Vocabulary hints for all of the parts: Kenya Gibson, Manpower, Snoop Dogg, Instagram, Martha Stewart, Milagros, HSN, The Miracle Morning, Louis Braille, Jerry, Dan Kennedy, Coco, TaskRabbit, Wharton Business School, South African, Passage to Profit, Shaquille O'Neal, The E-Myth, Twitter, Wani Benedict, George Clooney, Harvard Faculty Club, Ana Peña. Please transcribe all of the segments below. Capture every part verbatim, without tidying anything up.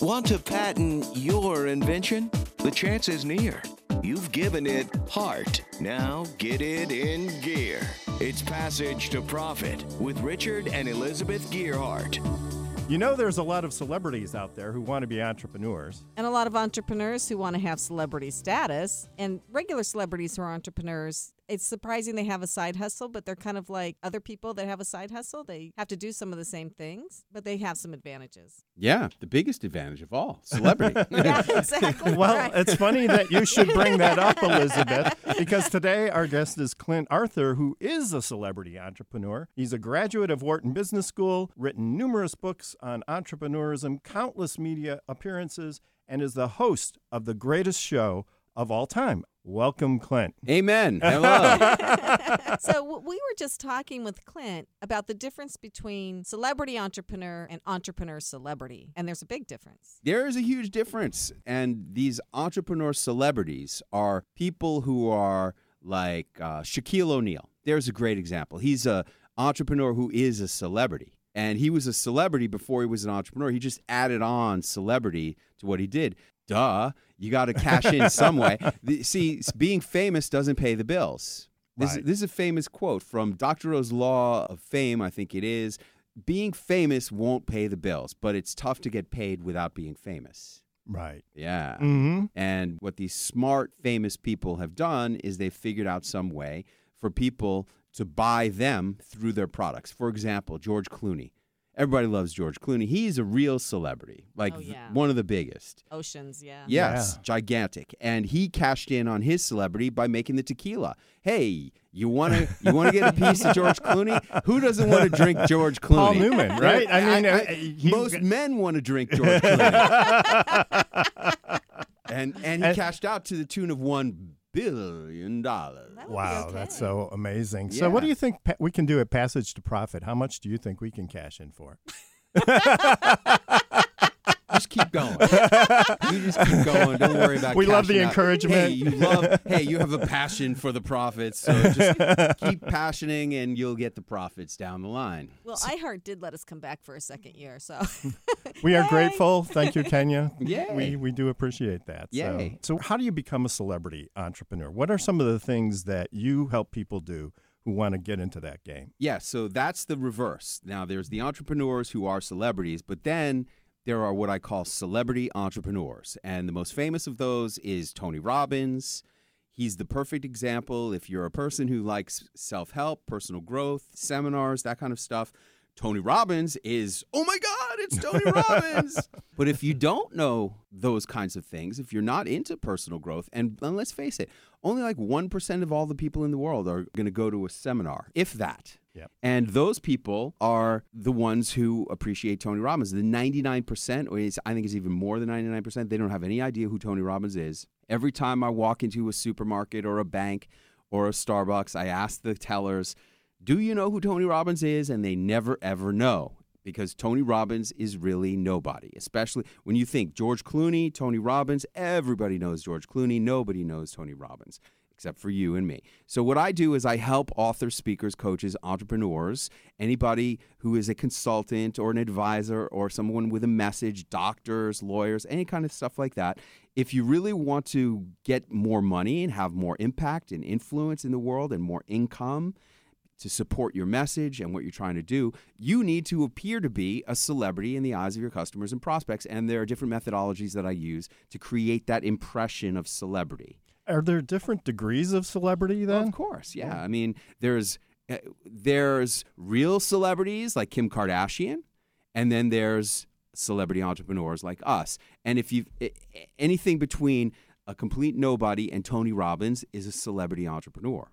Want to patent your invention? The chance is near. You've given it heart. Now get it in gear. It's Passage to Profit with Richard and Elizabeth Gearhart. You know, there's a lot of celebrities out there who want to be entrepreneurs. And a lot of entrepreneurs who want to have celebrity status. And regular celebrities who are entrepreneurs, it's surprising they have a side hustle, but they're kind of like other people that have a side hustle. They have to do some of the same things, but they have some advantages. Yeah, the biggest advantage of all, celebrity. Yeah, exactly. Well, right. It's funny that you should bring that up, Elizabeth, because today our guest is Clint Arthur, who is a celebrity entrepreneur. He's a graduate of Wharton Business School, written numerous books on entrepreneurism, countless media appearances, and is the host of the greatest show of all time. Welcome, Clint. Amen. Hello. So we were just talking with Clint about the difference between celebrity entrepreneur and entrepreneur celebrity, and there's a big difference. There is a huge difference, and these entrepreneur celebrities are people who are like uh, Shaquille O'Neal. There's a great example. He's an entrepreneur who is a celebrity. And he was a celebrity before he was an entrepreneur. He just added on celebrity to what he did. Duh, you got to cash in some way. The, see, being famous doesn't pay the bills. This, right. this is a famous quote from Doctorow's Law of Fame, I think it is. Being famous won't pay the bills, but it's tough to get paid without being famous. Right. Yeah. Mm-hmm. And what these smart, famous people have done is they've figured out some way for people to buy them through their products. For example, George Clooney. Everybody loves George Clooney. He's a real celebrity, like oh, yeah. th- one of the biggest. Oceans, yeah. Yes, yeah. Gigantic. And he cashed in on his celebrity by making the tequila. Hey, you want to you want to get a piece of George Clooney? Who doesn't want to drink George Clooney? Paul Newman, right? I mean, I, I, he, most men want to drink George Clooney. and and he and, cashed out to the tune of one billion dollars. That wow, okay. That's so amazing. Yeah. So what do you think pa- we can do at Passage to Profit? How much do you think we can cash in for? Just keep going. You just keep going. Don't worry about We love the encouragement. Hey you, love, hey, you have a passion for the profits, so just keep passioning and you'll get the profits down the line. Well, so, iHeart did let us come back for a second year, so. We are Yay. grateful. Thank you, Kenya. Yay. We, we do appreciate that. Yay. So, so how do you become a celebrity entrepreneur? What are some of the things that you help people do who want to get into that game? Yeah, so that's the reverse. Now, there's the entrepreneurs who are celebrities, but then there are what I call celebrity entrepreneurs, and the most famous of those is Tony Robbins. He's the perfect example. If you're a person who likes self-help, personal growth, seminars, that kind of stuff, Tony Robbins is, oh my God, it's Tony Robbins. But if you don't know those kinds of things, if you're not into personal growth, and, and let's face it, only like one percent of all the people in the world are going to go to a seminar, if that. Yep. And those people are the ones who appreciate Tony Robbins. The ninety-nine percent, or it's, I think it's even more than ninety-nine percent, they don't have any idea who Tony Robbins is. Every time I walk into a supermarket or a bank or a Starbucks, I ask the tellers, do you know who Tony Robbins is? And they never, ever know, because Tony Robbins is really nobody, especially when you think George Clooney, Tony Robbins. Everybody knows George Clooney. Nobody knows Tony Robbins, except for you and me. So what I do is I help authors, speakers, coaches, entrepreneurs, anybody who is a consultant or an advisor or someone with a message, doctors, lawyers, any kind of stuff like that. If you really want to get more money and have more impact and influence in the world and more income to support your message and what you're trying to do, you need to appear to be a celebrity in the eyes of your customers and prospects. And there are different methodologies that I use to create that impression of celebrity. Are there different degrees of celebrity then? Well, of course, yeah. yeah. I mean, there's uh, there's real celebrities like Kim Kardashian, and then there's celebrity entrepreneurs like us. And if you anything between a complete nobody and Tony Robbins is a celebrity entrepreneur.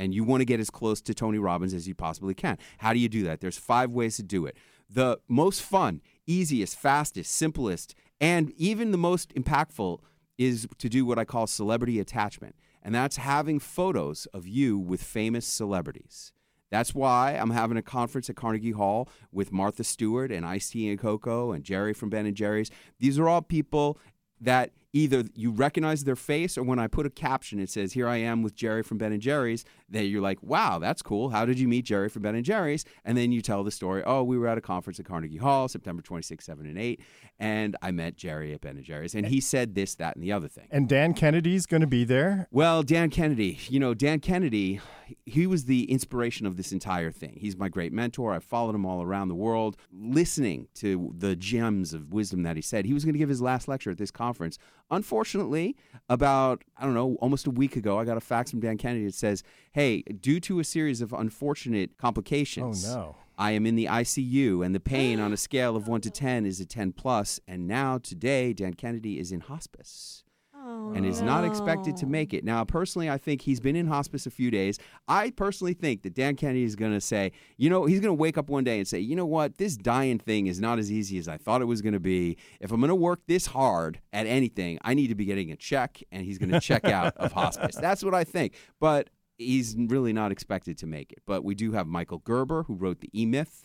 And you want to get as close to Tony Robbins as you possibly can. How do you do that? There's five ways to do it. The most fun, easiest, fastest, simplest, and even the most impactful is to do what I call celebrity attachment. And that's having photos of you with famous celebrities. That's why I'm having a conference at Carnegie Hall with Martha Stewart and Ice-T and Coco and Jerry from Ben and Jerry's. These are all people that either you recognize their face, or when I put a caption, it says, here I am with Jerry from Ben and Jerry's, that you're like, wow, that's cool. How did you meet Jerry from Ben and Jerry's? And then you tell the story. Oh, we were at a conference at Carnegie Hall, September twenty-sixth, seventh, and eighth, and I met Jerry at Ben and Jerry's, and he said this, that, and the other thing. And Dan Kennedy's going to be there? Well, Dan Kennedy, you know, Dan Kennedy, he was the inspiration of this entire thing. He's my great mentor. I've followed him all around the world, listening to the gems of wisdom that he said. He was going to give his last lecture at this conference. Unfortunately, about, I don't know, almost a week ago, I got a fax from Dan Kennedy that says, hey, due to a series of unfortunate complications, oh, no. I am in the I C U, and the pain on a scale of one to ten is a ten plus, and now today, Dan Kennedy is in hospice. Oh, and is no. not expected to make it. Now, personally, I think he's been in hospice a few days. I personally think that Dan Kennedy is going to say, you know, he's going to wake up one day and say, you know what, this dying thing is not as easy as I thought it was going to be. If I'm going to work this hard at anything, I need to be getting a check, and he's going to check out of hospice. That's what I think. But he's really not expected to make it. But we do have Michael Gerber, who wrote The E-Myth.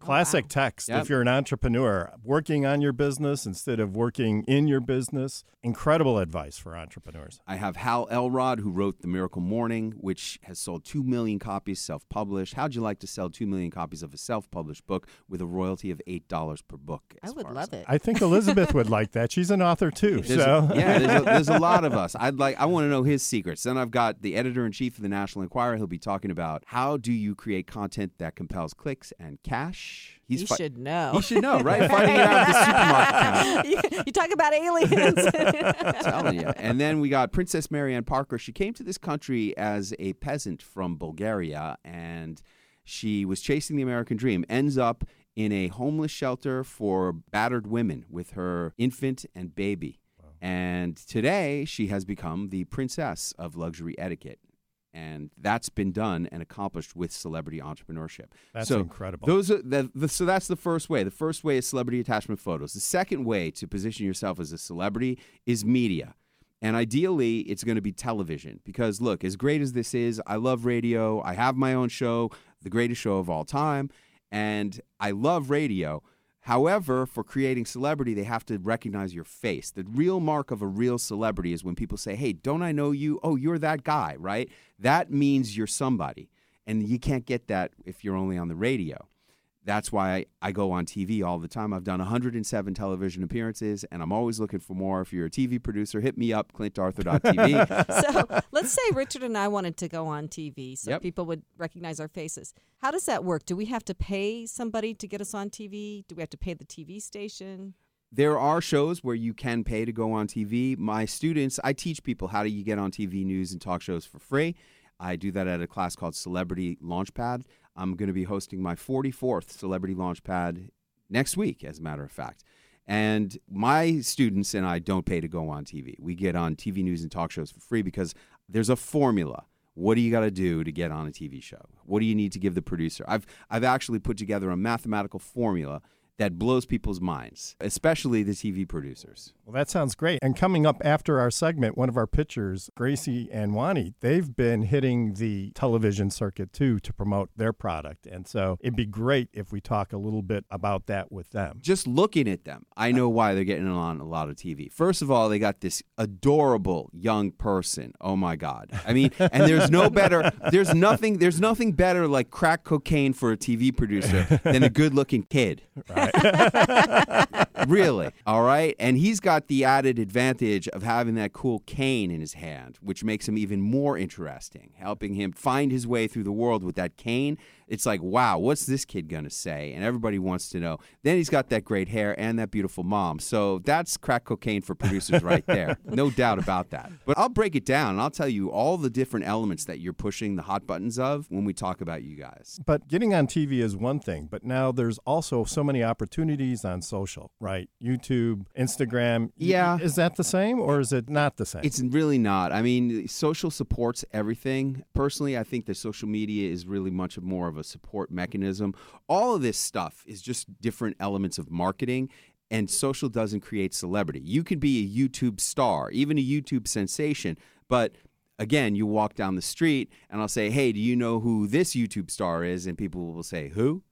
Classic oh, wow. text. Yep. If you're an entrepreneur, working on your business instead of working in your business. Incredible advice for entrepreneurs. I have Hal Elrod, who wrote The Miracle Morning, which has sold two million copies self-published. How'd you like to sell two million copies of a self-published book with a royalty of eight dollars per book? I would love it. I think Elizabeth would like that. She's an author, too. There's so a, Yeah, there's a, there's a lot of us. I'd like. I want to know his secrets. Then I've got the editor-in-chief of the National Enquirer. He'll be talking about how do you create content that compels clicks and cash. He's you fi- should know. You should know, right? Finding it out at the supermarket. You, you talk about aliens. I'm telling you. And then we got Princess Marianne Parker. She came to this country as a peasant from Bulgaria, and she was chasing the American dream, ends up in a homeless shelter for battered women with her infant and baby. Wow. And today she has become the princess of luxury etiquette. And that's been done and accomplished with celebrity entrepreneurship. That's so incredible. Those are the, the, so that's the first way. The first way is celebrity attachment photos. The second way to position yourself as a celebrity is media. And ideally, it's going to be television. Because, look, as great as this is, I love radio. I have my own show, the greatest show of all time. And I love radio. However, for creating celebrity, they have to recognize your face. The real mark of a real celebrity is when people say, hey, don't I know you? Oh, you're that guy, right? That means you're somebody. And you can't get that if you're only on the radio. That's why I go on T V all the time. I've done one hundred seven television appearances, and I'm always looking for more. If you're a T V producer, hit me up, clint arthur dot t v. So let's say Richard and I wanted to go on T V so yep. people would recognize our faces. How does that work? Do we have to pay somebody to get us on T V? Do we have to pay the T V station? There are shows where you can pay to go on T V. My students, I teach people how do you get on T V news and talk shows for free. I do that at a class called Celebrity Launchpad. I'm going to be hosting my forty-fourth Celebrity Launchpad next week, as a matter of fact. And my students and I don't pay to go on T V. We get on T V news and talk shows for free because there's a formula. What do you got to do to get on a T V show? What do you need to give the producer? I've I've actually put together a mathematical formula that blows people's minds, especially the T V producers. Well, that sounds great. And coming up after our segment, one of our pitchers, Gracie and Wani, they've been hitting the television circuit, too, to promote their product. And so it'd be great if we talk a little bit about that with them. Just looking at them, I know why they're getting on a lot of T V. First of all, they got this adorable young person. Oh, my God. I mean, and there's no better, there's nothing, there's nothing better like crack cocaine for a T V producer than a good-looking kid. Right. Really, all right? And he's got the added advantage of having that cool cane in his hand, which makes him even more interesting, helping him find his way through the world with that cane. It's like, wow, what's this kid going to say? And everybody wants to know. Then he's got that great hair and that beautiful mom. So that's crack cocaine for producers right there. No doubt about that. But I'll break it down, and I'll tell you all the different elements that you're pushing the hot buttons of when we talk about you guys. But getting on T V is one thing, but now there's also so many opportunities on social, right? YouTube, Instagram. Yeah. Is that the same or is it not the same? It's really not. I mean, social supports everything. Personally, I think that social media is really much more of a support mechanism. All of this stuff is just different elements of marketing. And social doesn't create celebrity. You can be a YouTube star, even a YouTube sensation, but again, you walk down the street and I'll say, hey, do you know who this YouTube star is? And people will say, who?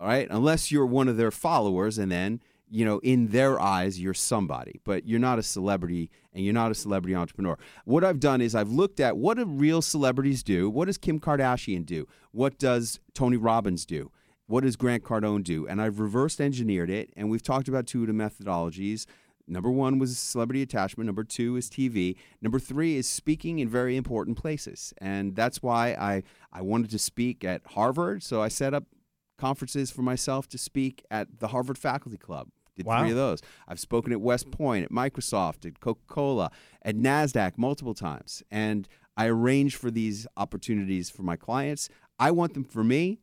All right, unless you're one of their followers, and then you know, in their eyes, you're somebody, but you're not a celebrity and you're not a celebrity entrepreneur. What I've done is I've looked at what do real celebrities do? What does Kim Kardashian do? What does Tony Robbins do? What does Grant Cardone do? And I've reverse engineered it, and we've talked about two of the methodologies. Number one was celebrity attachment. Number two is T V. Number three is speaking in very important places. And that's why I, I wanted to speak at Harvard. So I set up conferences for myself to speak at the Harvard Faculty Club. Did wow. three of those. I've spoken at West Point, at Microsoft, at Coca-Cola, at NASDAQ multiple times. And I arrange for these opportunities for my clients. I want them for me,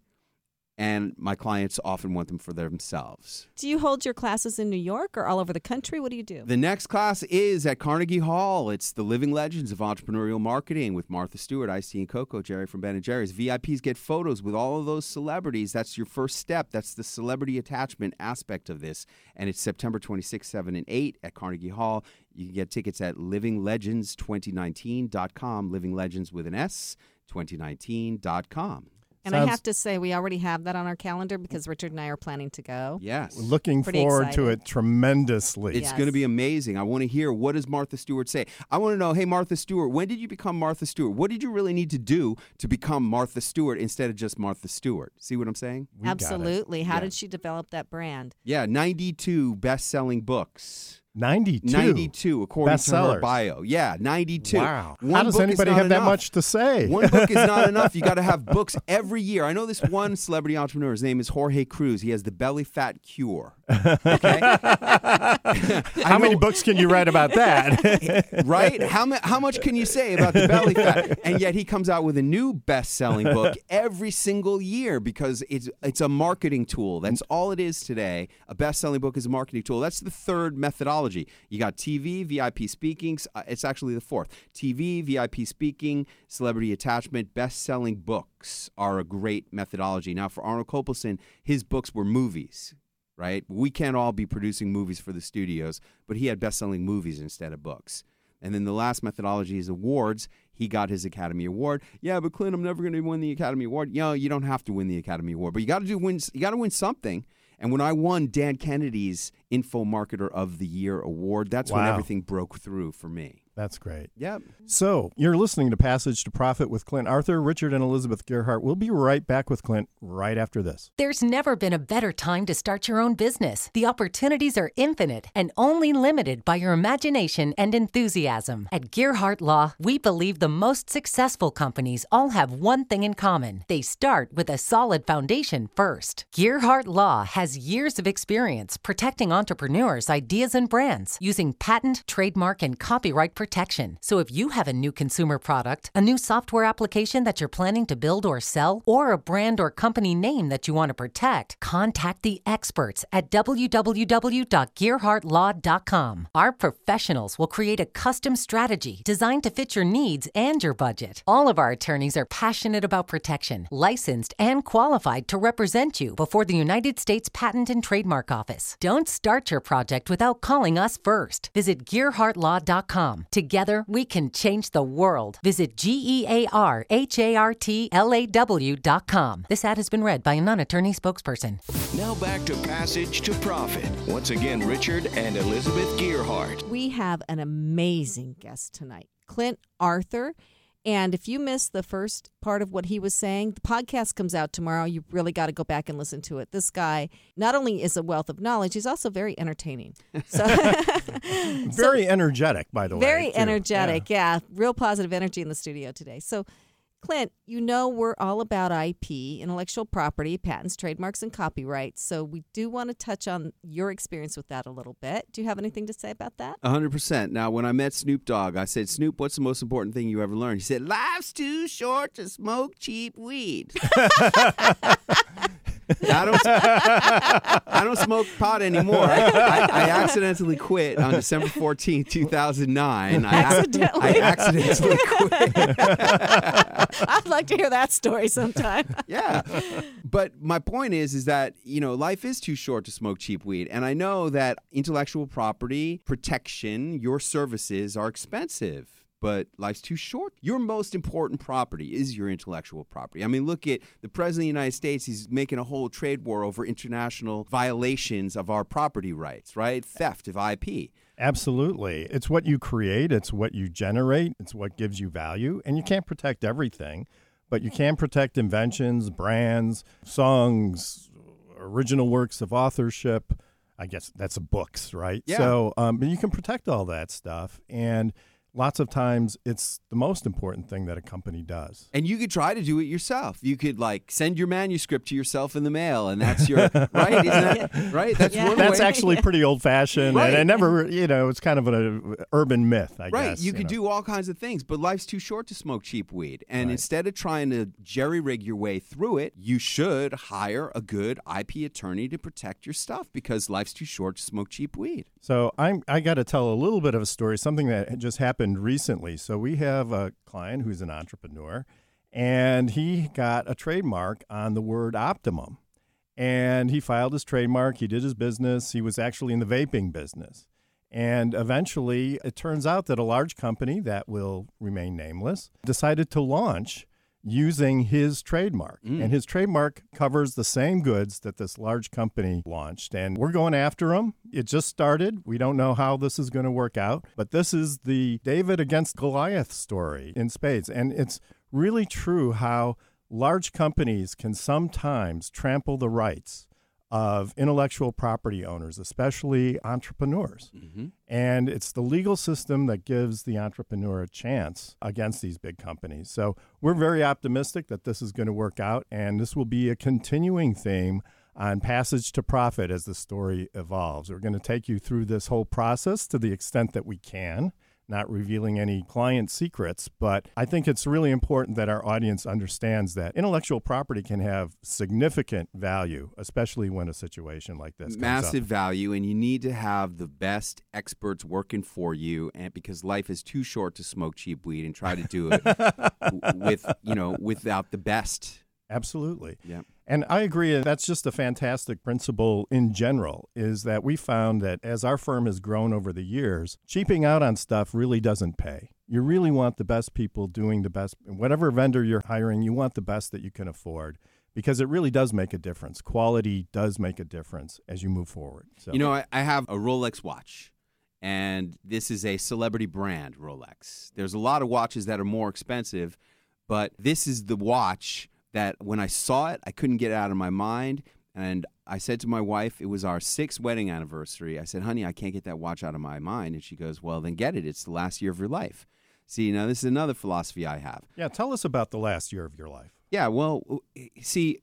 and my clients often want them for themselves. Do you hold your classes in New York or all over the country? What do you do? The next class is at Carnegie Hall. It's the Living Legends of Entrepreneurial Marketing with Martha Stewart, Ice-T and Coco, Jerry from Ben and Jerry's. V I Ps get photos with all of those celebrities. That's your first step. That's the celebrity attachment aspect of this. And it's September twenty-sixth, seventh, and eighth at Carnegie Hall. You can get tickets at living legends twenty nineteen dot com, Living Legends with an S, twenty nineteen dot com. And Sounds, I have to say, we already have that on our calendar because Richard and I are planning to go. Yes. We're looking Pretty forward exciting. to it tremendously. It's yes. going to be amazing. I want to hear, what does Martha Stewart say? I want to know, hey, Martha Stewart, when did you become Martha Stewart? What did you really need to do to become Martha Stewart instead of just Martha Stewart? See what I'm saying? We Absolutely. How yeah. did she develop that brand? Yeah, ninety-two best-selling books. ninety-two ninety-two according Best to sellers. Her bio. Yeah, ninety-two. Wow. One How does anybody have enough. that much to say? One book is not enough. You got to have books every year. I know this one celebrity entrepreneur. His name is Jorge Cruz. He has the belly fat cure. Okay? How know, many books can you write about that? Right? How, ma- how much can you say about the belly fat? And yet he comes out with a new best-selling book every single year because it's it's a marketing tool. That's all it is today. A best-selling book is a marketing tool. That's the third methodology. You got T V, V I P speaking. Uh, it's actually the fourth. T V, V I P speaking, celebrity attachment, best-selling books are a great methodology. Now, for Arnold Copelson, his books were movies, right? We can't all be producing movies for the studios, but he had best-selling movies instead of books. And then the last methodology is awards. He got his Academy Award. Yeah, but Clint, I'm never going to win the Academy Award. You know, you don't have to win the Academy Award, but you got to do win. You got to win something. And when I won Dan Kennedy's Infomarketer of the Year award, that's wow. when everything broke through for me. That's great. Yep. So you're listening to Passage to Profit with Clint Arthur, Richard, and Elizabeth Gearhart. We'll be right back with Clint right after this. There's never been a better time to start your own business. The opportunities are infinite and only limited by your imagination and enthusiasm. At Gearhart Law, we believe the most successful companies all have one thing in common. They start with a solid foundation first. Gearhart Law has years of experience protecting entrepreneurs, ideas, and brands using patent, trademark, and copyright protection. Protection. So if you have a new consumer product, a new software application that you're planning to build or sell, or a brand or company name that you want to protect, contact the experts at w w w dot gearhart law dot com. Our professionals will create a custom strategy designed to fit your needs and your budget. All of our attorneys are passionate about protection, licensed and qualified to represent you before the United States Patent and Trademark Office. Don't start your project without calling us first. Visit gearhart law dot com. Together, we can change the world. Visit G E A R H A R T L A W dot com. This ad has been read by a non-attorney spokesperson. Now back to Passage to Profit. Once again, Richard and Elizabeth Gearhart. We have an amazing guest tonight, Clint Arthur. And if you missed the first part of what he was saying, the podcast comes out tomorrow. You really got to go back and listen to it. This guy not only is a wealth of knowledge, he's also very entertaining. So, very so, energetic, by the way. Very too. energetic, yeah. yeah. Real positive energy in the studio today. So, Clint, you know we're all about I P, intellectual property, patents, trademarks, and copyright. So we do want to touch on your experience with that a little bit. Do you have anything to say about that? one hundred percent. Now, when I met Snoop Dogg, I said, Snoop, what's the most important thing you ever learned? He said, life's too short to smoke cheap weed. I don't, I don't smoke pot anymore. I, I, I accidentally quit on December fourteenth, two thousand nine. I accidentally, I accidentally quit. I'd like to hear that story sometime. Yeah. But my point is, is that, you know, life is too short to smoke cheap weed. And I know that intellectual property, protection, your services are expensive. but life's too short. Your most important property is your intellectual property. I mean, look at the President of the United States. He's making a whole trade war over international violations of our property rights, right? Theft of I P. Absolutely. It's what you create. It's what you generate. It's what gives you value. And you can't protect everything, but you can protect inventions, brands, songs, original works of authorship. I guess that's books, right? Yeah. So um, you can protect all that stuff. And lots of times, it's the most important thing that a company does. And you could try to do it yourself. You could, like, send your manuscript to yourself in the mail, and that's your, right? Isn't that, right? That's yeah. one That's way. Actually pretty old-fashioned, right. And I never, you know, it's kind of an uh, urban myth, I right. guess. Right, you, you could know. do all kinds of things, but life's too short to smoke cheap weed. And right. instead of trying to jerry-rig your way through it, you should hire a good I P attorney to protect your stuff, because life's too short to smoke cheap weed. So I'm, I got to tell a little bit of a story, something that just happened recently. So we have a client who's an entrepreneur, and he got a trademark on the word optimum, and he filed his trademark. He did his business. He was actually in the vaping business. And eventually it turns out that a large company that will remain nameless decided to launch using his trademark. Mm. And his trademark covers the same goods that this large company launched. And we're going after him. It just started. We don't know how this is going to work out. But this is the David against Goliath story in spades. And it's really true how large companies can sometimes trample the rights of intellectual property owners, especially entrepreneurs. Mm-hmm. And it's the legal system that gives the entrepreneur a chance against these big companies. So we're very optimistic that this is going to work out, and this will be a continuing theme on Passage to Profit as the story evolves. We're going to take you through this whole process to the extent that we can, not revealing any client secrets, but I think it's really important that our audience understands that intellectual property can have significant value, especially when a situation like this comes up. Massive value, and you need to have the best experts working for you, and because life is too short to smoke cheap weed and try to do it with, you know, without the best. Absolutely. Yeah. And I agree. That's just a fantastic principle in general, is that we found that as our firm has grown over the years, cheaping out on stuff really doesn't pay. You really want the best people doing the best. Whatever vendor you're hiring, you want the best that you can afford, because it really does make a difference. Quality does make a difference as you move forward. So. You know, I, I have a Rolex watch, and this is a celebrity brand Rolex. There's a lot of watches that are more expensive, but this is the watch that when I saw it, I couldn't get it out of my mind. And I said to my wife, it was our sixth wedding anniversary. I said, honey, I can't get that watch out of my mind. And she goes, well, then get it. It's the last year of your life. See, now this is another philosophy I have. Yeah, tell us about the last year of your life. Yeah, well, see,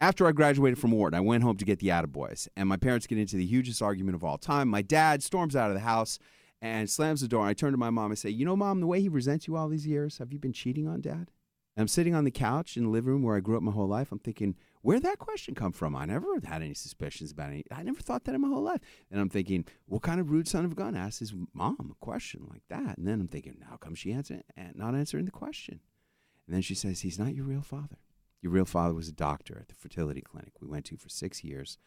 after I graduated from Wharton, I went home to get the attaboys. And my parents get into the hugest argument of all time. My dad storms out of the house and slams the door. And I turn to my mom and say, you know, Mom, the way he resents you all these years, have you been cheating on Dad? I'm sitting on the couch in the living room where I grew up my whole life. I'm thinking, where'd that question come from? I never had any suspicions about it. I never thought that in my whole life. And I'm thinking, what kind of rude son of a gun asks his mom a question like that? And then I'm thinking, how come she answer, not answering the question? And then she says, he's not your real father. Your real father was a doctor at the fertility clinic we went to for six years,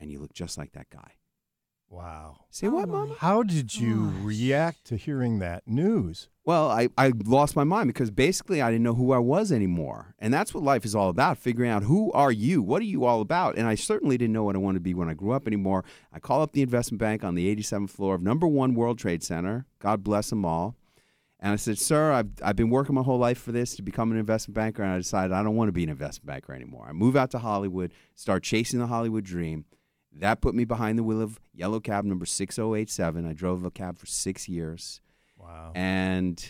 and you look just like that guy. Wow. Say what, Mama? How did you react to hearing that news? Well, I, I lost my mind, because basically I didn't know who I was anymore. And that's what life is all about, figuring out who are you? What are you all about? And I certainly didn't know what I wanted to be when I grew up anymore. I call up the investment bank on the eighty-seventh floor of number one World Trade Center. God bless them all. And I said, sir, I've, I've been working my whole life for this to become an investment banker, and I decided I don't want to be an investment banker anymore. I move out to Hollywood, start chasing the Hollywood dream. That put me behind the wheel of yellow cab number six oh eight seven. I drove a cab for six years. Wow. And,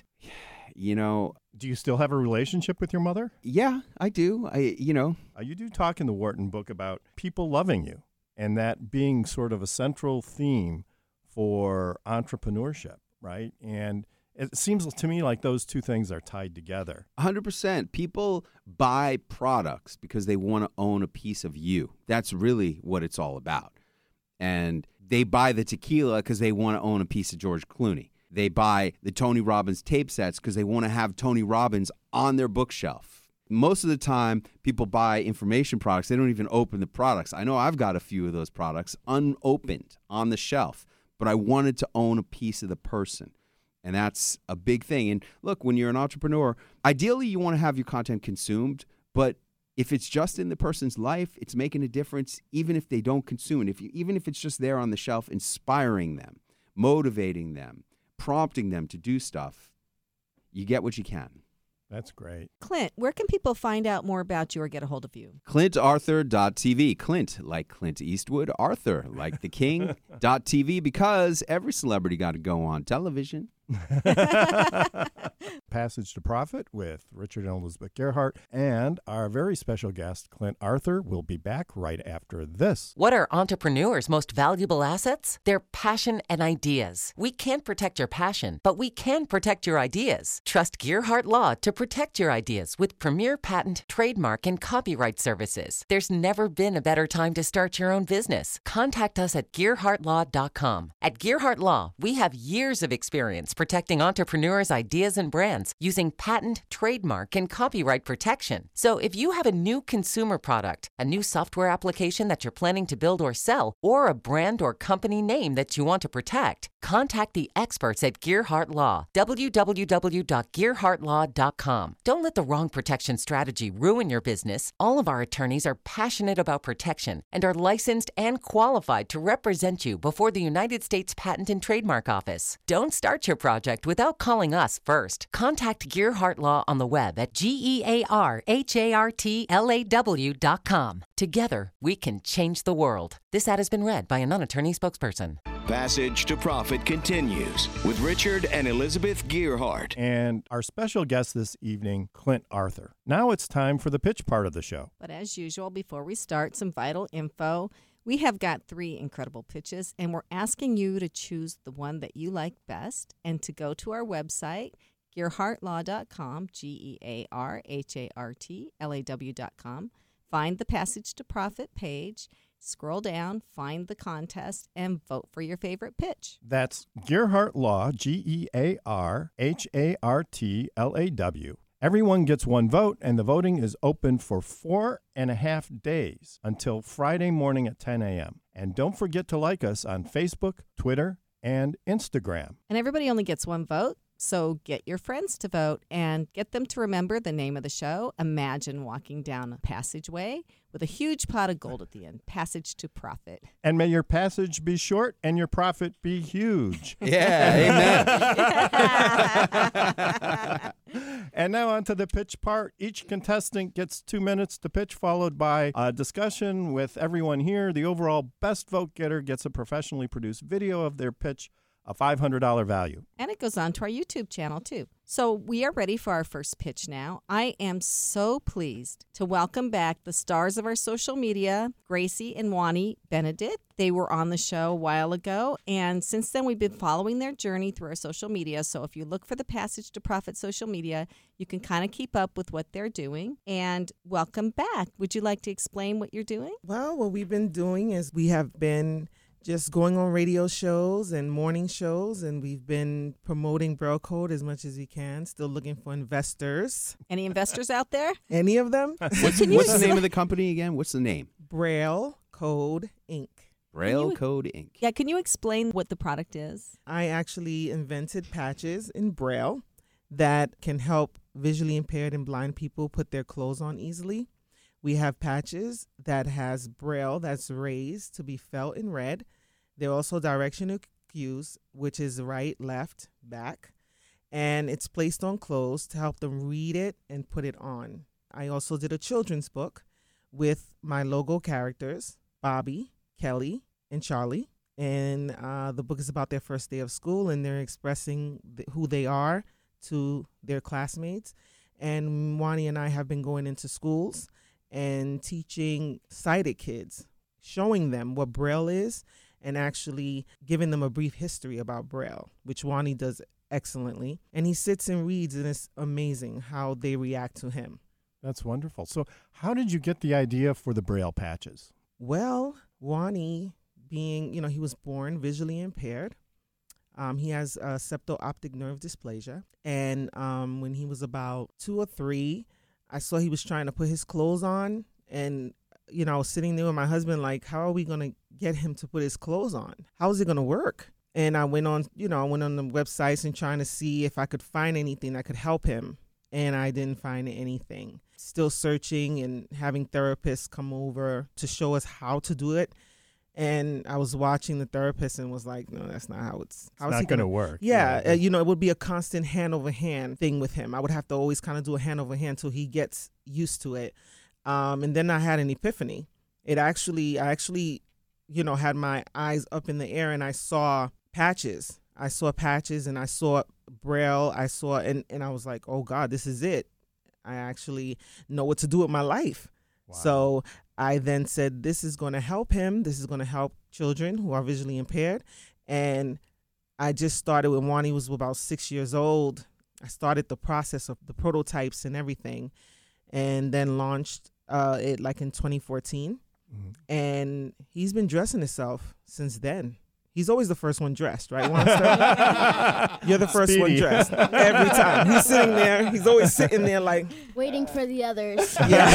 you know. Do you still have a relationship with your mother? Yeah, I do. I, you know. Uh, you do talk in the Wharton book about people loving you and that being sort of a central theme for entrepreneurship, right? And it seems to me like those two things are tied together. one hundred percent. People buy products because they want to own a piece of you. That's really what it's all about. And they buy the tequila because they want to own a piece of George Clooney. They buy the Tony Robbins tape sets because they want to have Tony Robbins on their bookshelf. Most of the time, people buy information products. They don't even open the products. I know I've got a few of those products unopened on the shelf, but I wanted to own a piece of the person. And that's a big thing. And look, when you're an entrepreneur, ideally you want to have your content consumed, but if it's just in the person's life, it's making a difference even if they don't consume it. If you, even if it's just there on the shelf, inspiring them, motivating them, prompting them to do stuff, you get what you can. That's great. Clint, where can people find out more about you or get a hold of you? clint arthur dot t v. Clint, like Clint Eastwood. Arthur, like the king, dot T V, because every celebrity got to go on television. Passage to Profit with Richard and Elizabeth Gearhart, and our very special guest, Clint Arthur, will be back right after this. What are entrepreneurs' most valuable assets? Their passion and ideas. We can't protect your passion, but we can protect your ideas. Trust Gearhart Law to protect your ideas with premier patent, trademark, and copyright services. There's never been a better time to start your own business. Contact us at gearhart law dot com. At Gearhart Law, we have years of experience protecting entrepreneurs' ideas and brands using patent, trademark, and copyright protection. So if you have a new consumer product, a new software application that you're planning to build or sell, or a brand or company name that you want to protect, contact the experts at Gearhart Law, w w w dot gearhart law dot com. Don't let the wrong protection strategy ruin your business. All of our attorneys are passionate about protection and are licensed and qualified to represent you before the United States Patent and Trademark Office. Don't start your project without calling us first. Contact Gearhart Law on the web at G E A R H A R T L A W dot com. Together, we can change the world. This ad has been read by a non-attorney spokesperson. Passage to Profit continues with Richard and Elizabeth Gearhart. And our special guest this evening, Clint Arthur. Now it's time for the pitch part of the show. But as usual, before we start, some vital info. We have got three incredible pitches, and we're asking you to choose the one that you like best and to go to our website, gearhart law dot com, G E A R H A R T L A W dot com. Find the Passage to Profit page, scroll down, find the contest, and vote for your favorite pitch. That's Gearhart Law, G E A R H A R T L A W. Everyone gets one vote, and the voting is open for four and a half days until Friday morning at ten a.m. And don't forget to like us on Facebook, Twitter, and Instagram. And everybody only gets one vote, so get your friends to vote and get them to remember the name of the show. Imagine walking down a passageway with a huge pot of gold at the end. Passage to Profit. And may your passage be short and your profit be huge. Yeah, amen. And now on to the pitch part. Each contestant gets two minutes to pitch, followed by a discussion with everyone here. The overall best vote getter gets a professionally produced video of their pitch, a five hundred dollars value. And it goes on to our YouTube channel, too. So we are ready for our first pitch now. I am so pleased to welcome back the stars of our social media, Gracie and Wani Benedict. They were on the show a while ago, and since then we've been following their journey through our social media. So if you look for the Passage to Profit social media, you can kind of keep up with what they're doing. And welcome back. Would you like to explain what you're doing? Well, what we've been doing is we have been just going on radio shows and morning shows, and we've been promoting Braille Code as much as we can, still looking for investors. Any investors out there? Any of them? What's, what's the name of the company again? What's the name? Braille Code Incorporated. Braille you, Code Incorporated. Yeah, can you explain what the product is? I actually invented patches in Braille that can help visually impaired and blind people put their clothes on easily. We have patches that has Braille that's raised to be felt in red. There are also directional cues, which is right, left, back. And it's placed on clothes to help them read it and put it on. I also did a children's book with my logo characters, Bobby, Kelly, and Charlie. And uh, the book is about their first day of school, and they're expressing th- who they are to their classmates. And Wani and I have been going into schools and teaching sighted kids, showing them what Braille is and actually giving them a brief history about Braille, which Wani does excellently. And he sits and reads, and it's amazing how they react to him. That's wonderful. So how did you get the idea for the Braille patches? Well, Wani being, you know, he was born visually impaired. Um, he has uh, septo-optic nerve dysplasia. And um, when he was about two or three, I saw he was trying to put his clothes on, and, you know, I was sitting there with my husband like, how are we going to get him to put his clothes on? How is it going to work? And I went on, you know, I went on the websites and trying to see if I could find anything that could help him. And I didn't find anything. Still searching and having therapists come over to show us how to do it. And I was watching the therapist and was like, no, that's not how it's... How it's not going to work. Yeah, yeah. Uh, you know, it would be a constant hand-over-hand thing with him. I would have to always kind of do a hand-over-hand till he gets used to it. Um, and then I had an epiphany. It actually... I actually, you know, had my eyes up in the air and I saw patches. I saw patches and I saw Braille. I saw... And, and I was like, oh, God, this is it. I actually know what to do with my life. Wow. So... I then said, this is going to help him. This is going to help children who are visually impaired. And I just started when Wani was about six years old. I started the process of the prototypes and everything, and then launched uh, it like in twenty fourteen. Mm-hmm. And he's been dressing himself since then. He's always the first one dressed, right? You're the first Speedy. one dressed every time. He's sitting there. He's always sitting there like... Waiting for the others. Yes.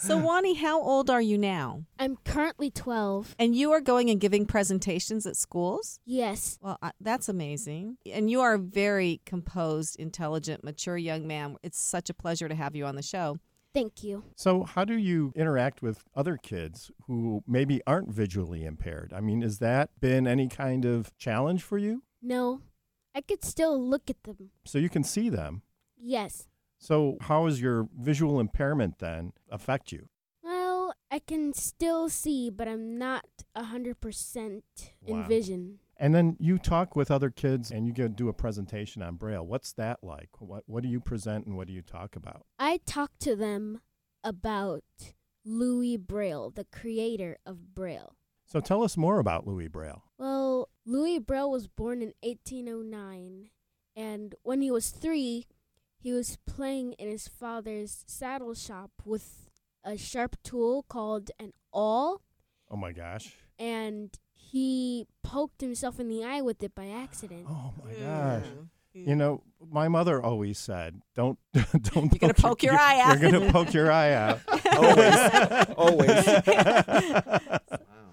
So, Wani, how old are you now? I'm currently twelve. And you are going and giving presentations at schools? Yes. Well, uh, that's amazing. And you are a very composed, intelligent, mature young man. It's such a pleasure to have you on the show. Thank you. So how do you interact with other kids who maybe aren't visually impaired? I mean, has that been any kind of challenge for you? No, I could still look at them. So you can see them? Yes. So how does your visual impairment then affect you? Well, I can still see, but I'm not one hundred percent wow. in vision. And then you talk with other kids and you go do a presentation on Braille. What's that like? What what do you present and what do you talk about? I talk to them about Louis Braille, the creator of Braille. So tell us more about Louis Braille. Well, Louis Braille was born in eighteen oh nine, and when he was three, he was playing in his father's saddle shop with a sharp tool called an awl. Oh my gosh. And he poked himself in the eye with it by accident. Oh, my gosh. Yeah. You know, my mother always said, don't don't you're poke, gonna poke your, your eye out. You're going to poke your eye out. Always. Always. Wow.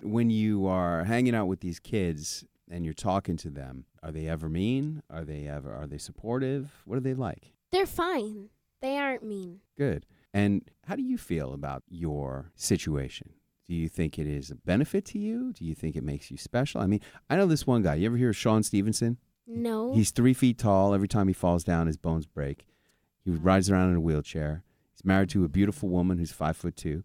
When you are hanging out with these kids and you're talking to them, are they ever mean? Are they ever are they supportive? What are they like? They're fine. They aren't mean. Good. And how do you feel about your situation? Do you think it is a benefit to you? Do you think it makes you special? I mean, I know this one guy. You ever hear of Sean Stevenson? No. He's three feet tall. Every time he falls down, his bones break. He wow. rides around in a wheelchair. He's married to a beautiful woman who's five foot two.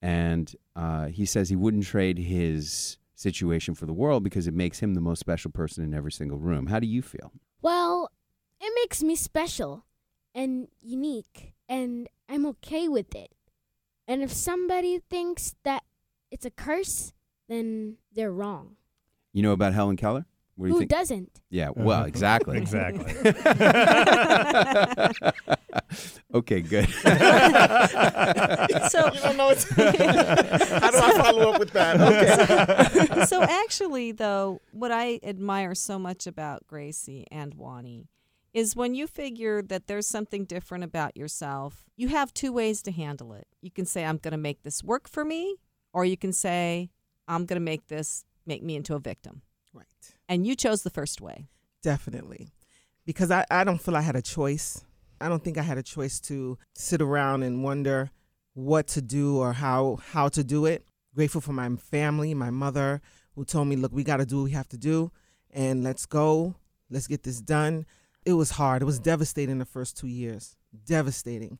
And uh, he says he wouldn't trade his situation for the world because it makes him the most special person in every single room. How do you feel? Well, it makes me special and unique, and I'm okay with it. And if somebody thinks that it's a curse, then they're wrong. You know about Helen Keller? What do you Who think? doesn't? Yeah, well, exactly. Exactly. Okay, good. So you don't know it's, how do I follow up with that? Okay. So, so actually, though, what I admire so much about Gracie and Wani is when you figure that there's something different about yourself, you have two ways to handle it. You can say, I'm going to make this work for me, or you can say, I'm going to make this make me into a victim. Right. And you chose the first way. Definitely. Because I, I don't feel I had a choice. I don't think I had a choice to sit around and wonder what to do or how, how to do it. Grateful for my family, my mother, who told me, look, we got to do what we have to do, and let's go. Let's get this done. It was hard. It was devastating the first two years. Devastating.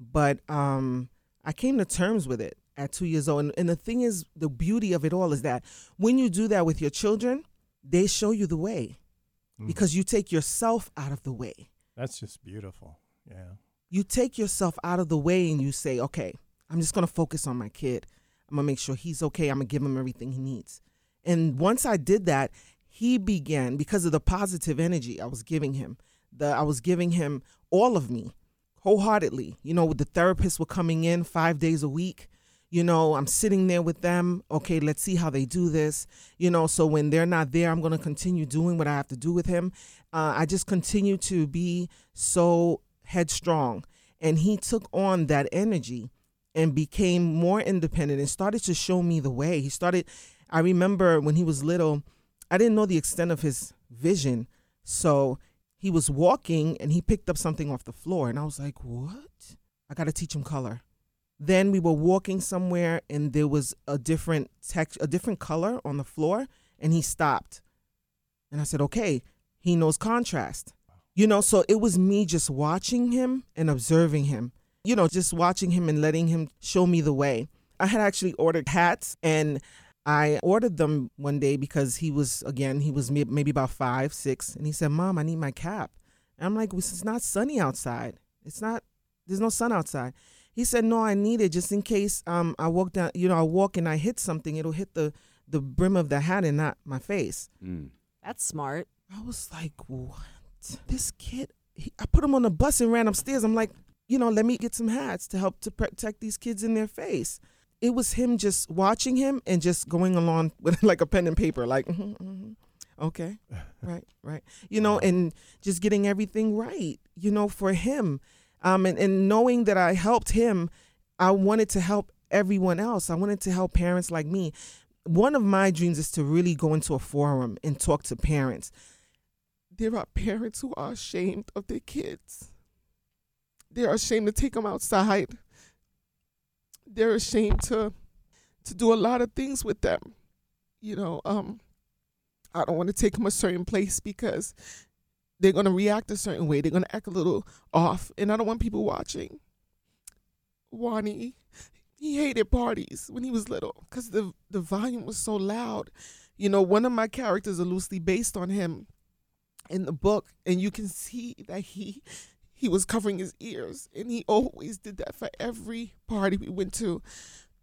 But um, I came to terms with it at two years old. And, and the thing is, the beauty of it all is that when you do that with your children, they show you the way mm. because you take yourself out of the way. That's just beautiful. Yeah. You take yourself out of the way and you say, okay, I'm just going to focus on my kid. I'm going to make sure he's okay. I'm going to give him everything he needs. And once I did that, he began, because of the positive energy I was giving him, the I was giving him all of me, wholeheartedly. You know, with the therapists were coming in five days a week. You know, I'm sitting there with them. Okay, let's see how they do this. You know, so when they're not there, I'm going to continue doing what I have to do with him. Uh, I just continue to be so headstrong. And he took on that energy and became more independent and started to show me the way. He started I remember when he was little, I didn't know the extent of his vision. So he was walking and he picked up something off the floor. And I was like, what? I got to teach him color. Then we were walking somewhere and there was a different text, a different color on the floor. And he stopped. And I said, okay, he knows contrast. You know, so it was me just watching him and observing him, you know, just watching him and letting him show me the way. I had actually ordered hats, and I ordered them one day because he was, again, he was maybe about five, six. And he said, Mom, I need my cap. And I'm like, well, it's not sunny outside. It's not, there's no sun outside. He said, no, I need it just in case um, I walk down, you know, I walk and I hit something. It'll hit the, the brim of the hat and not my face. Mm. That's smart. I was like, what? This kid, he, I put him on the bus and ran upstairs. I'm like, you know, let me get some hats to help to protect these kids in their face. It was him just watching him and just going along with like a pen and paper, like, mm-hmm, mm-hmm, okay, right, right. You know, and just getting everything right, you know, for him. Um, and, and knowing that I helped him, I wanted to help everyone else. I wanted to help parents like me. One of my dreams is to really go into a forum and talk to parents. There are parents who are ashamed of their kids. They're ashamed to take them outside. They're ashamed to to do a lot of things with them. You know, um, I don't want to take them a certain place because they're going to react a certain way. They're going to act a little off, and I don't want people watching. Wani, he hated parties when he was little because the, the volume was so loud. You know, one of my characters are loosely based on him in the book, and you can see that he he was covering his ears, and he always did that for every party we went to.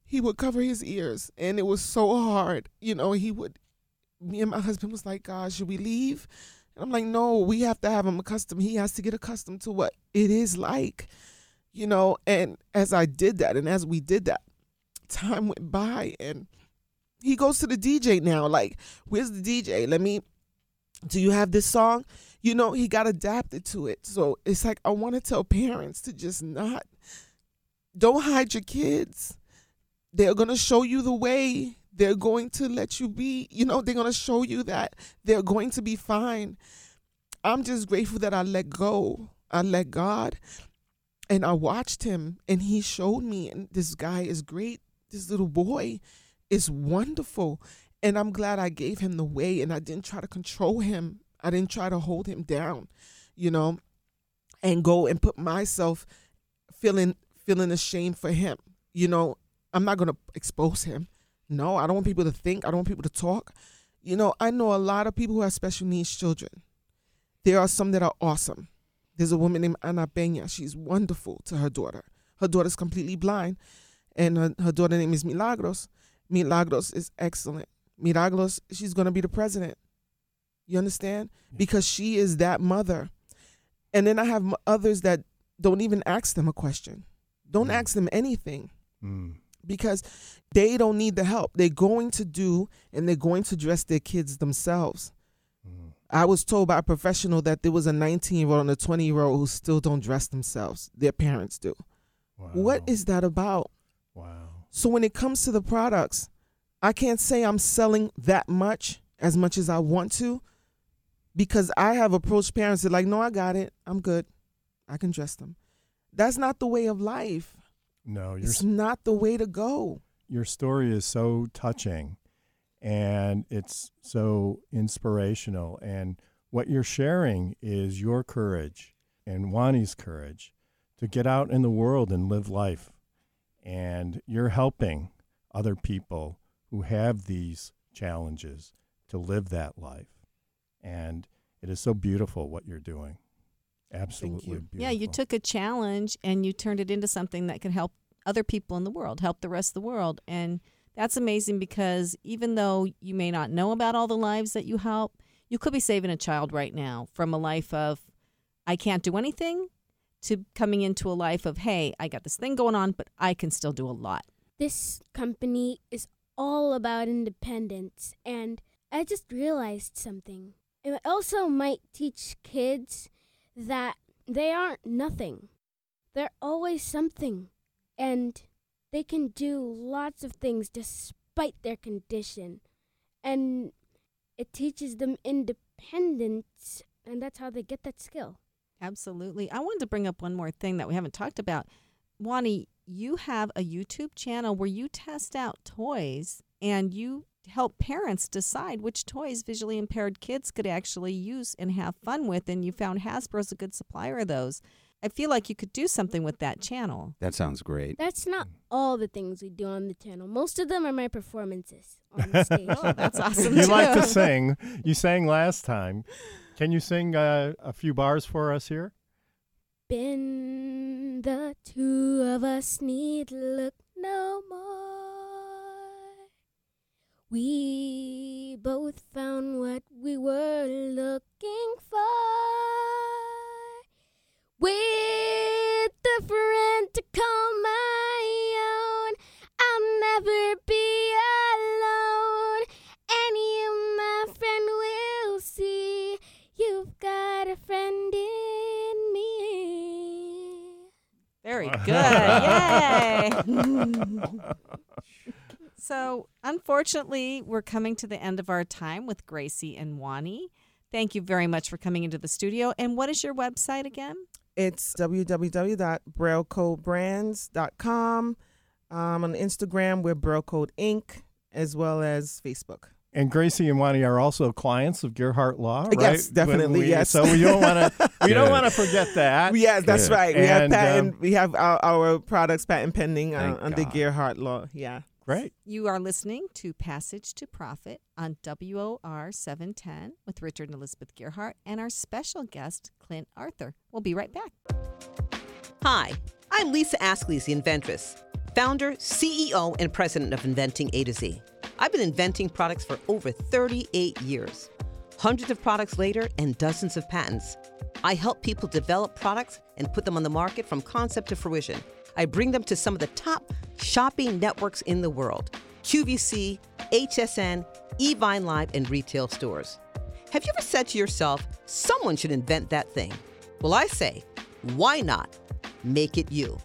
He would cover his ears, and it was so hard. You know, he would, me and my husband was like, God, should we leave? And I'm like, no, we have to have him accustomed. He has to get accustomed to what it is like, you know. And as I did that, and as we did that, time went by, and he goes to the D J now. Like, where's the D J? Let me, do you have this song? You know, he got adapted to it. So it's like, I want to tell parents to just not, don't hide your kids. They're going to show you the way. They're going to let you be, you know, they're going to show you that they're going to be fine. I'm just grateful that I let go. I let God, and I watched him, and he showed me, and this guy is great. This little boy is wonderful. And I'm glad I gave him the way, and I didn't try to control him. I didn't try to hold him down, you know, and go and put myself feeling feeling ashamed for him. You know, I'm not going to expose him. No, I don't want people to think. I don't want people to talk. You know, I know a lot of people who have special needs children. There are some that are awesome. There's a woman named Ana Peña. She's wonderful to her daughter. Her daughter's completely blind, and her, her daughter name is Milagros. Milagros is excellent. Milagros, she's going to be the president. You understand? Because she is that mother. And then I have others that don't even ask them a question. Don't mm. ask them anything mm. because they don't need the help. They're going to do, and they're going to dress their kids themselves. Mm. I was told by a professional that there was a nineteen-year-old and a twenty-year-old who still don't dress themselves. Their parents do. Wow. What is that about? Wow. So when it comes to the products, I can't say I'm selling that much, as much as I want to, because I have approached parents that are like, no, I got it. I'm good. I can dress them. That's not the way of life. No. It's not the way to go. Your story is so touching, and it's so inspirational. And what you're sharing is your courage and Wani's courage to get out in the world and live life. And you're helping other people who have these challenges to live that life. And it is so beautiful what you're doing. Absolutely beautiful. Yeah, you took a challenge and you turned it into something that could help other people in the world, help the rest of the world. And that's amazing, because even though you may not know about all the lives that you help, you could be saving a child right now from a life of, I can't do anything, to coming into a life of, hey, I got this thing going on, but I can still do a lot. This company is all about independence, and I just realized something. It also might teach kids that they aren't nothing. They're always something, and they can do lots of things despite their condition. and it teaches them independence, and that's how they get that skill. Absolutely. I wanted to bring up one more thing that we haven't talked about. Wani, you have a YouTube channel where you test out toys and you help parents decide which toys visually impaired kids could actually use and have fun with, and you found Hasbro's a good supplier of those. I feel like you could do something with that channel. That sounds great. That's not all the things we do on the channel. Most of them are my performances on the stage. Oh, that's awesome. You too. Like to sing. You sang last time. Can you sing uh, a few bars for us here? Been the two of us need look no more. We both found what we were looking for. With a friend to call my own, I'll never be alone. And you, my friend, will see you've got a friend in me. Very good. Yay. So, unfortunately, we're coming to the end of our time with Gracie and Wani. Thank you very much for coming into the studio. And what is your website again? It's w w w dot braille code brands dot com. Um, on Instagram, we're Braille Code Incorporated, as well as Facebook. And Gracie and Wani are also clients of Gearhart Law, right? Yes, definitely, we, yes. So we don't want to we don't want to forget that. Yes, that's Good. Right. We and, have patent, um, we have our, our products patent pending uh, under God. Gearhart Law. Yeah. Great. You are listening to Passage to Profit on W O R seven ten with Richard and Elizabeth Gearhart and our special guest, Clint Arthur. We'll be right back. Hi, I'm Lisa Askley, the Inventress, founder, C E O, and president of Inventing A to Z. I've been inventing products for over thirty-eight years. Hundreds of products later and dozens of patents. I help people develop products and put them on the market from concept to fruition. I bring them to some of the top shopping networks in the world, Q V C, H S N, eVine Live, and retail stores. Have you ever said to yourself, someone should invent that thing? Well, I say, why not? Make it you.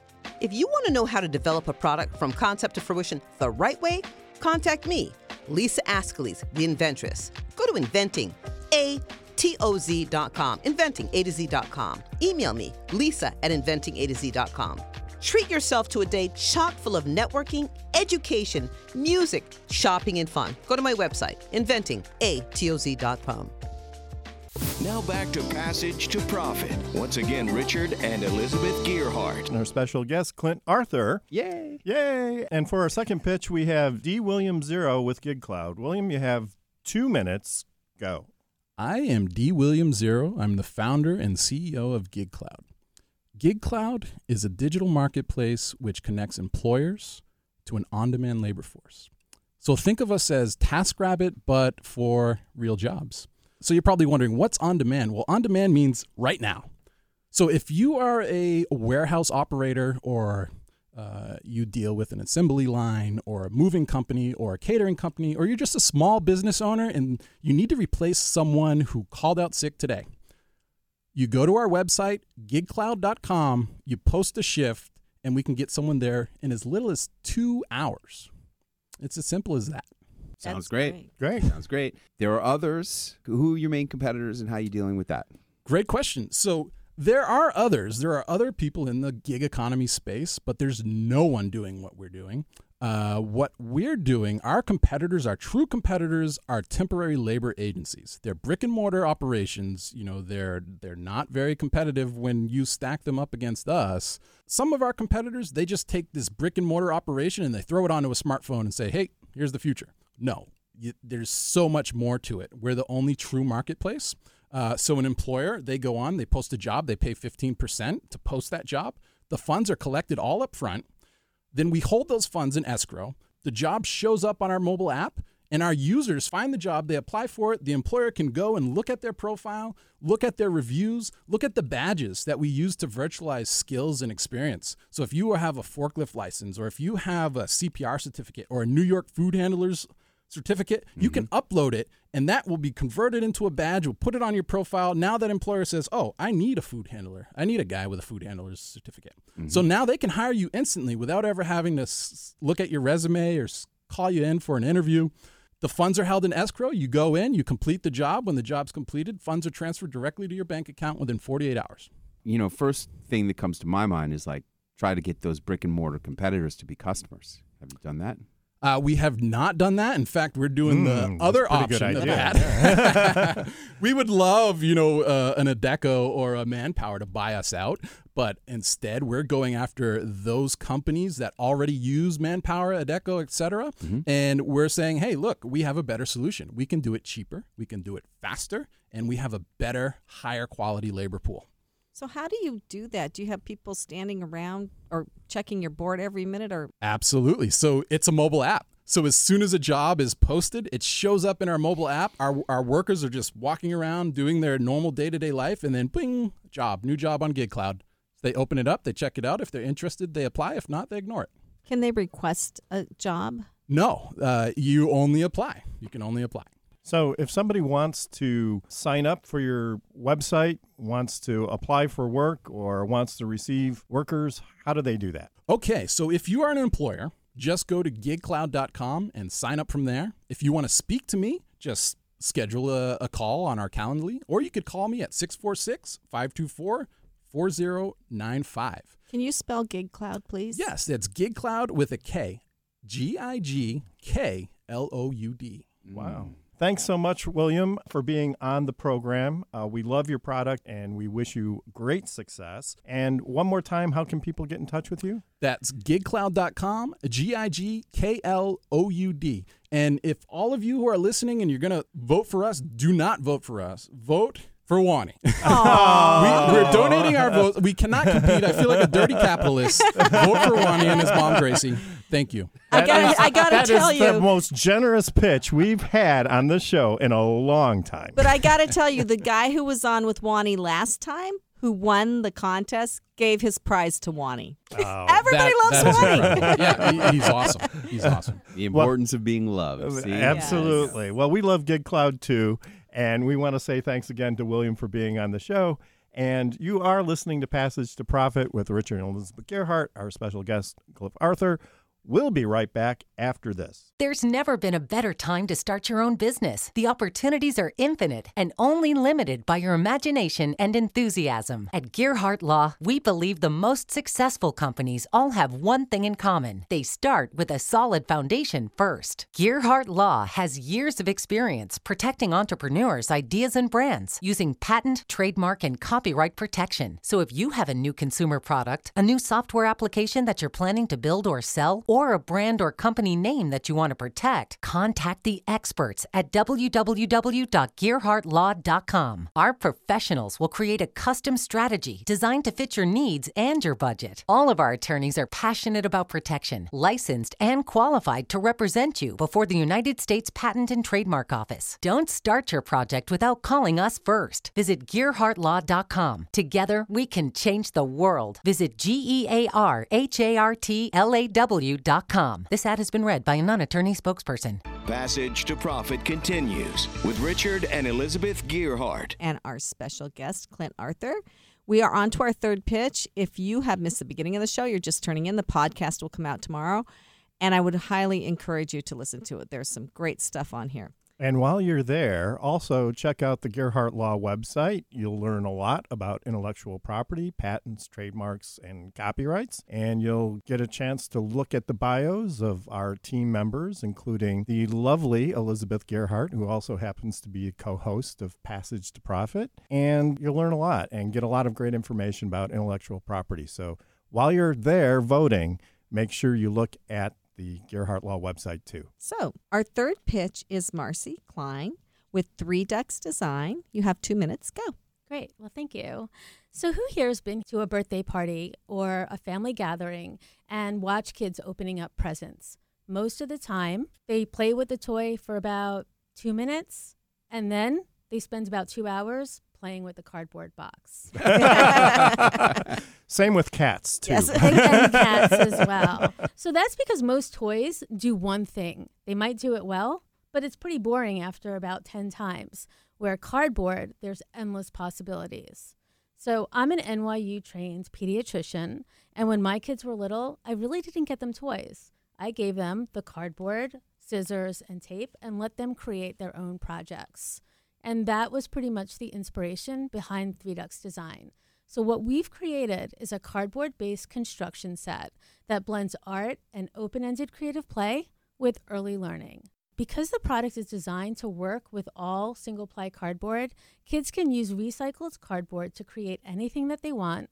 If you want to know how to develop a product from concept to fruition the right way, contact me, Lisa Askley, the Inventress. Go to inventing a to z dot com, inventing a to z dot com. Email me, Lisa at inventing a to z dot com. Treat yourself to a day chock full of networking, education, music, shopping, and fun. Go to my website, inventing a to z dot com. Now back to Passage to Profit. Once again, Richard and Elizabeth Gearhart. And our special guest, Clint Arthur. Yay. Yay. And for our second pitch, we have D. William Zero with GigCloud. William, you have two minutes. Go. I am D. William Zero. I'm the founder and C E O of GigCloud. GigCloud is a digital marketplace which connects employers to an on-demand labor force. So think of us as TaskRabbit, but for real jobs. So you're probably wondering, what's on-demand? Well, on-demand means right now. So if you are a warehouse operator, or uh, you deal with an assembly line, or a moving company, or a catering company, or you're just a small business owner and you need to replace someone who called out sick today, you go to our website, gig cloud dot com, you post a shift, and we can get someone there in as little as two hours. It's as simple as that. Sounds That's great. Great. great. Sounds great. There are others. Who are your main competitors and how are you dealing with that? Great question. So there are others. There are other people in the gig economy space, but there's no one doing what we're doing. Uh, what we're doing, our competitors, our true competitors, are temporary labor agencies. They're brick and mortar operations. You know, they're they're not very competitive when you stack them up against us. Some of our competitors, they just take this brick and mortar operation and they throw it onto a smartphone and say, hey, here's the future. No, you, there's so much more to it. We're the only true marketplace. Uh, so an employer, they go on, they post a job, they pay fifteen percent to post that job. The funds are collected all up front. Then we hold those funds in escrow. The job shows up on our mobile app, and our users find the job. They apply for it. The employer can go and look at their profile, look at their reviews, look at the badges that we use to virtualize skills and experience. So if you have a forklift license, or if you have a C P R certificate, or a New York food handler's certificate, mm-hmm. you can upload it, and that will be converted into a badge. We'll put it on your profile. Now that employer says, oh, I need a food handler. I need a guy with a food handler's certificate. Mm-hmm. So now they can hire you instantly without ever having to s- look at your resume or s- call you in for an interview. The funds are held in escrow. You go in, you complete the job. When the job's completed, funds are transferred directly to your bank account within forty-eight hours. You know, first thing that comes to my mind is like try to get those brick and mortar competitors to be customers. Have you done that? Uh, we have not done that. In fact, we're doing mm, the other option of that. Yeah. We would love, you know, uh, an Adecco or a Manpower to buy us out. But instead, we're going after those companies that already use Manpower, Adecco, et cetera. Mm-hmm. And we're saying, hey, look, we have a better solution. We can do it cheaper. We can do it faster. And we have a better, higher quality labor pool. So how do you do that? Do you have people standing around or checking your board every minute? Or Absolutely. So it's a mobile app. So as soon as a job is posted, it shows up in our mobile app. Our our workers are just walking around doing their normal day-to-day life, and then, bing, job, new job on GigCloud. They open it up. They check it out. If they're interested, they apply. If not, they ignore it. Can they request a job? No. Uh, you only apply. You can only apply. So if somebody wants to sign up for your website, wants to apply for work, or wants to receive workers, how do they do that? Okay, so if you are an employer, just go to gig cloud dot com and sign up from there. If you want to speak to me, just schedule a, a call on our Calendly, or you could call me at six four six, five two four, four zero nine five. Can you spell GigCloud, please? Yes, that's GigCloud with a K. G I G K L O U D. Wow. Thanks so much, William, for being on the program. Uh, we love your product, and we wish you great success. And one more time, how can people get in touch with you? That's gig cloud dot com, G I G K L O U D. And if all of you who are listening and you're going to vote for us, do not vote for us. Vote for Wani. we, we're donating our votes. We cannot compete. I feel like a dirty capitalist. Vote for Wani and his mom, Gracie. Thank you. That I gotta, is, I gotta tell you. That is the most generous pitch we've had on this show in a long time. But I gotta tell you, the guy who was on with Wani last time, who won the contest, gave his prize to Wani. Oh, Everybody that, loves that Wani. Yeah, he, he's awesome. He's awesome. The importance well, of being loved. See? Absolutely. Yes. Well, we love GigCloud too, and we want to say thanks again to William for being on the show. And you are listening to Passage to Profit with Richard and Elizabeth Gearhart, our special guest, Clint Arthur. We'll be right back after this. There's never been a better time to start your own business. The opportunities are infinite and only limited by your imagination and enthusiasm. At Gearhart Law, we believe the most successful companies all have one thing in common. They start with a solid foundation first. Gearhart Law has years of experience protecting entrepreneurs, ideas, and brands using patent, trademark, and copyright protection. So if you have a new consumer product, a new software application that you're planning to build or sell, or or a brand or company name that you want to protect, contact the experts at w w w dot gearhart law dot com. Our professionals will create a custom strategy designed to fit your needs and your budget. All of our attorneys are passionate about protection, licensed and qualified to represent you before the United States Patent and Trademark Office. Don't start your project without calling us first. Visit gearhart law dot com. Together, we can change the world. Visit G E A R H A R T L A W dot com. This ad has been read by a non-attorney spokesperson. Passage to Profit continues with Richard and Elizabeth Gearhart. And our special guest, Clint Arthur. We are on to our third pitch. If you have missed the beginning of the show, you're just turning in. The podcast will come out tomorrow. And I would highly encourage you to listen to it. There's some great stuff on here. And while you're there, also check out the Gearhart Law website. You'll learn a lot about intellectual property, patents, trademarks, and copyrights. And you'll get a chance to look at the bios of our team members, including the lovely Elizabeth Gearhart, who also happens to be a co-host of Passage to Profit. And you'll learn a lot and get a lot of great information about intellectual property. So while you're there voting, make sure you look at the Gearhart Law website, too. So our third pitch is Marcy Klein with three Dux Design. You have two minutes. Go. Great. Well, thank you. So who here has been to a birthday party or a family gathering and watched kids opening up presents? Most of the time, they play with the toy for about two minutes, and then they spend about two hours playing with the cardboard box. Same with cats, too. Yes, and, and cats as well. So that's because most toys do one thing. They might do it well, but it's pretty boring after about ten times. Where cardboard, there's endless possibilities. So I'm an N Y U-trained pediatrician, and when my kids were little, I really didn't get them toys. I gave them the cardboard scissors, and tape, and let them create their own projects. And that was pretty much the inspiration behind three Dux Design. So what we've created is a cardboard-based construction set that blends art and open-ended creative play with early learning. Because the product is designed to work with all single-ply cardboard, kids can use recycled cardboard to create anything that they want,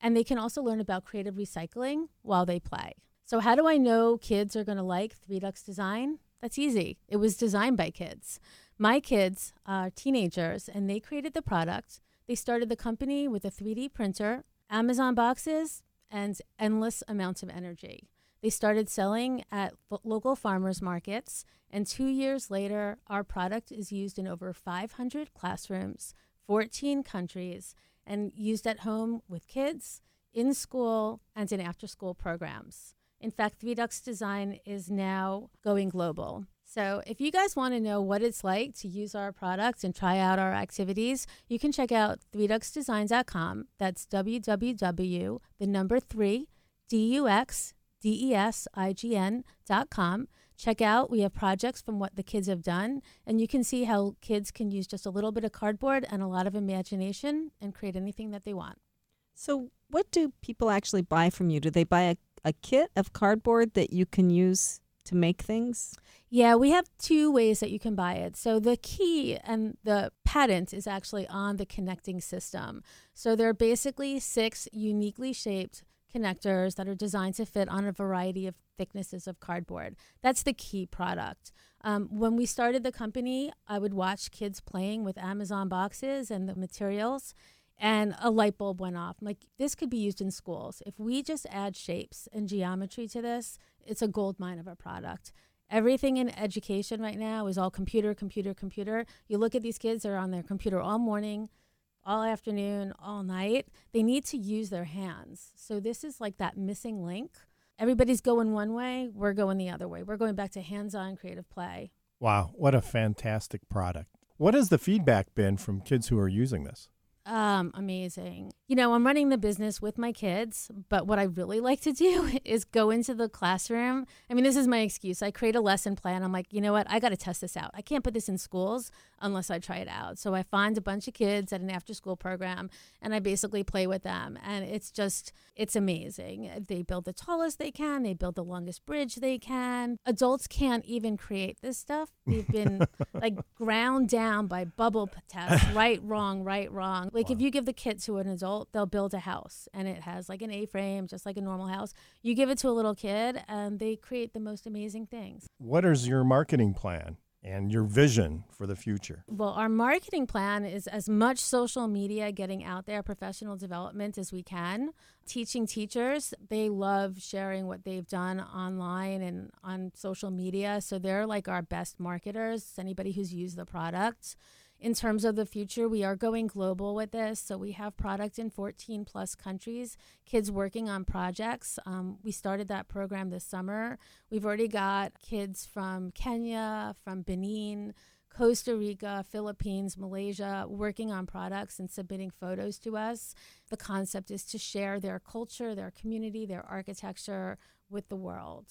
and they can also learn about creative recycling while they play. So how do I know kids are going to like three Dux Design? That's easy. It was designed by kids. My kids are teenagers, and they created the product. They started the company with a three D printer, Amazon boxes, and endless amounts of energy. They started selling at f- local farmers markets, and two years later, our product is used in over five hundred classrooms, fourteen countries, and used at home with kids, in school, and in after-school programs. In fact, three Dux Design is now going global. So if you guys want to know what it's like to use our products and try out our activities, you can check out three dux design dot com. That's www, the number three, D U X D E S I G N dot com. Check out, we have projects from what the kids have done, and you can see how kids can use just a little bit of cardboard and a lot of imagination and create anything that they want. So what do people actually buy from you? Do they buy a, a kit of cardboard that you can use to make things? Yeah, we have two ways that you can buy it. So the key and the patent is actually on the connecting system. So there are basically six uniquely shaped connectors that are designed to fit on a variety of thicknesses of cardboard. That's the key product. Um, when we started the company, I would watch kids playing with Amazon boxes and the materials, and a light bulb went off. I'm like, this could be used in schools. If we just add shapes and geometry to this, it's a gold mine of a product. Everything in education right now is all computer, computer, computer. You look at these kids, they're on their computer all morning, all afternoon, all night. They need to use their hands. So this is like that missing link. Everybody's going one way, we're going the other way. We're going back to hands-on creative play. Wow, what a fantastic product. What has the feedback been from kids who are using this? Um, amazing. You know, I'm running the business with my kids, but what I really like to do is go into the classroom. I mean, this is my excuse. I create a lesson plan. I'm like, you know what? I got to test this out. I can't put this in schools unless I try it out. So I find a bunch of kids at an after-school program, and I basically play with them. And it's just, it's amazing. They build the tallest they can. They build the longest bridge they can. Adults can't even create this stuff. They've been like ground down by bubble tests, right, wrong, right, wrong. Like wow. If you give the kit to an adult, they'll build a house, and it has like an A-frame, just like a normal house. You give it to a little kid, and they create the most amazing things. What is your marketing plan and your vision for the future? Well, our marketing plan is as much social media, getting out there, professional development as we can. Teaching teachers, they love sharing what they've done online and on social media. So they're like our best marketers, anybody who's used the product. In terms of the future, we are going global with this. So we have product in fourteen plus countries, kids working on projects. Um, we started that program this summer. We've already got kids from Kenya, from Benin, Costa Rica, Philippines, Malaysia, working on products and submitting photos to us. The concept is to share their culture, their community, their architecture with the world.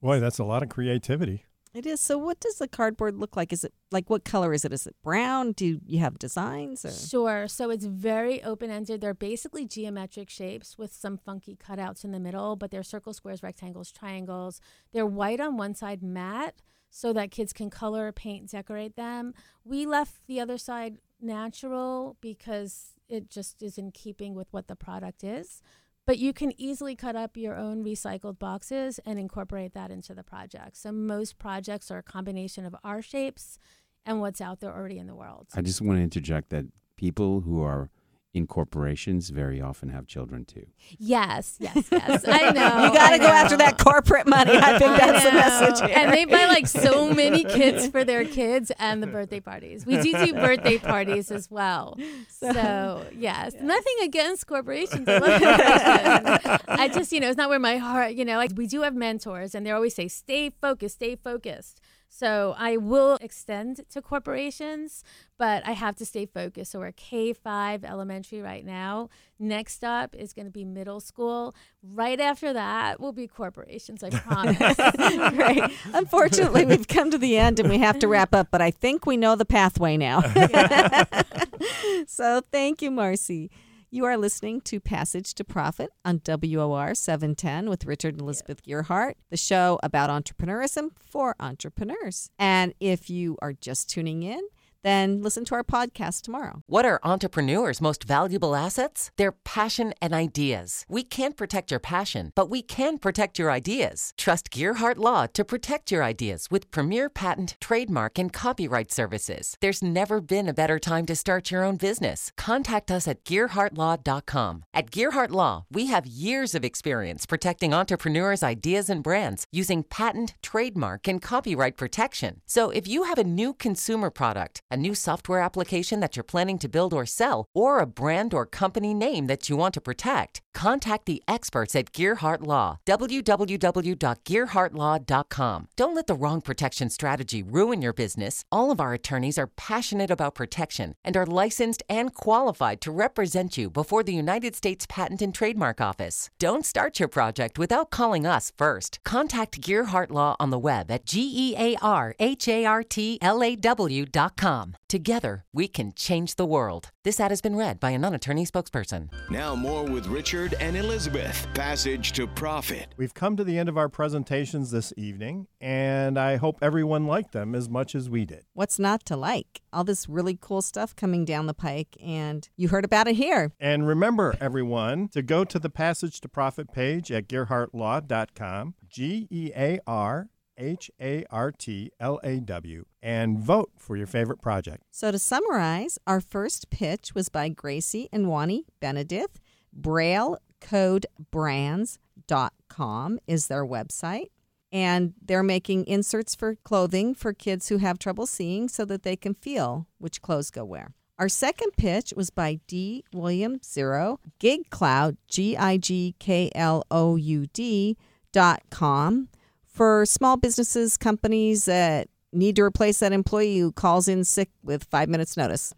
Boy, that's a lot of creativity. It is. So what does the cardboard look like? Is it like what color is it? Is it brown? Do you have designs? Or? Sure. So it's very open-ended. They're basically geometric shapes with some funky cutouts in the middle, but they're circles, squares, rectangles, triangles. They're white on one side, matte, so that kids can color, paint, decorate them. We left the other side natural because it just is in keeping with what the product is. But you can easily cut up your own recycled boxes and incorporate that into the project. So most projects are a combination of our shapes and what's out there already in the world. I just want to interject that people who are in corporations very often have children too. Yes, yes, yes. I know. You got to go after that corporate money. I think that's I the message here. And they buy like so many kits for their kids and the birthday parties. We do do birthday parties as well. So, so yes, yeah. Nothing against corporations. I love corporations. I just, you know, it's not where my heart, you know, like we do have mentors and they always say, stay focused, stay focused. So I will extend to corporations, but I have to stay focused. So we're K five elementary right now. Next up is going to be middle school. Right after that will be corporations, I promise. Right. Unfortunately, we've come to the end and we have to wrap up, but I think we know the pathway now. So thank you, Marcy. You are listening to Passage to Profit on W O R seven ten with Richard and Elizabeth Gearhart, the show about entrepreneurism for entrepreneurs. And if you are just tuning in, then listen to our podcast tomorrow. What are entrepreneurs' most valuable assets? Their passion and ideas. We can't protect your passion, but we can protect your ideas. Trust Gearhart Law to protect your ideas with premier patent, trademark, and copyright services. There's never been a better time to start your own business. Contact us at gearhart law dot com. At Gearhart Law, we have years of experience protecting entrepreneurs' ideas and brands using patent, trademark, and copyright protection. So if you have a new consumer product, a new software application that you're planning to build or sell, or a brand or company name that you want to protect, contact the experts at Gearhart Law, w w w dot gearhart law dot com. Don't let the wrong protection strategy ruin your business. All of our attorneys are passionate about protection and are licensed and qualified to represent you before the United States Patent and Trademark Office. Don't start your project without calling us first. Contact Gearhart Law on the web at G E A R H A R T L A W dot com. Together, we can change the world. This ad has been read by a non-attorney spokesperson. Now more with Richard and Elizabeth. Passage to Profit. We've come to the end of our presentations this evening, and I hope everyone liked them as much as we did. What's not to like? All this really cool stuff coming down the pike, and you heard about it here. And remember, everyone, to go to the Passage to Profit page at gearhart law dot com, G E A R H A R T L A W, and vote for your favorite project. So to summarize, our first pitch was by Gracie and Wani Benedict. braille code brands dot com is their website, and they're making inserts for clothing for kids who have trouble seeing so that they can feel which clothes go where. Our second pitch was by D. William Zero, GigCloud, G I G K L O U D dot com. For small businesses, companies that need to replace that employee who calls in sick with five minutes notice.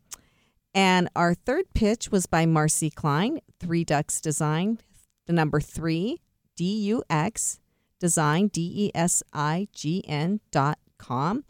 And our third pitch was by Marcy Klein, three Dux Design, the number three, D U X Design, D E S I G N dot com,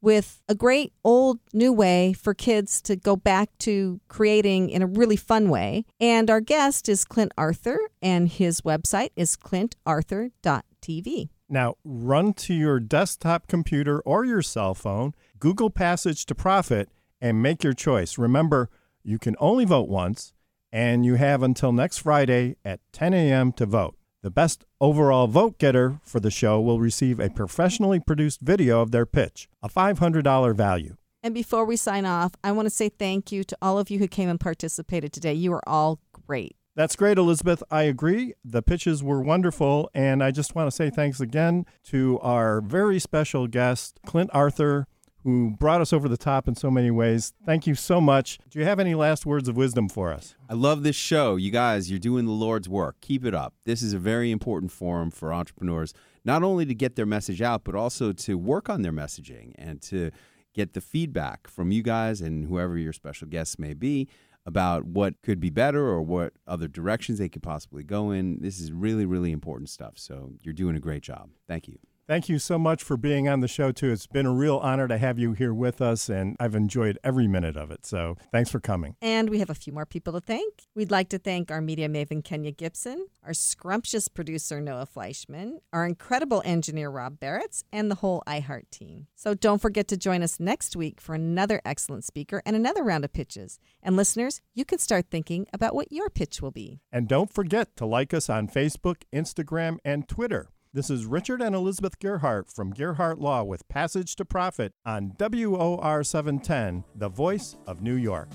with a great old new way for kids to go back to creating in a really fun way. And our guest is Clint Arthur, and his website is clint arthur dot t v. Now, run to your desktop computer or your cell phone, Google Passage to Profit, and make your choice. Remember, you can only vote once, and you have until next Friday at ten a.m. to vote. The best overall vote getter for the show will receive a professionally produced video of their pitch, a five hundred dollars value. And before we sign off, I want to say thank you to all of you who came and participated today. You are all great. That's great, Elizabeth. I agree. The pitches were wonderful, and I just want to say thanks again to our very special guest, Clint Arthur, who brought us over the top in so many ways. Thank you so much. Do you have any last words of wisdom for us? I love this show. You guys, you're doing the Lord's work. Keep it up. This is a very important forum for entrepreneurs, not only to get their message out, but also to work on their messaging and to get the feedback from you guys and whoever your special guests may be about what could be better or what other directions they could possibly go in. This is really, really important stuff. So you're doing a great job. Thank you. Thank you so much for being on the show, too. It's been a real honor to have you here with us, and I've enjoyed every minute of it. So thanks for coming. And we have a few more people to thank. We'd like to thank our media maven, Kenya Gibson, our scrumptious producer, Noah Fleischman, our incredible engineer, Rob Barretts, and the whole iHeart team. So don't forget to join us next week for another excellent speaker and another round of pitches. And listeners, you can start thinking about what your pitch will be. And don't forget to like us on Facebook, Instagram, and Twitter. This is Richard and Elizabeth Gearhart from Gearhart Law with Passage to Profit on W O R seven ten, the voice of New York.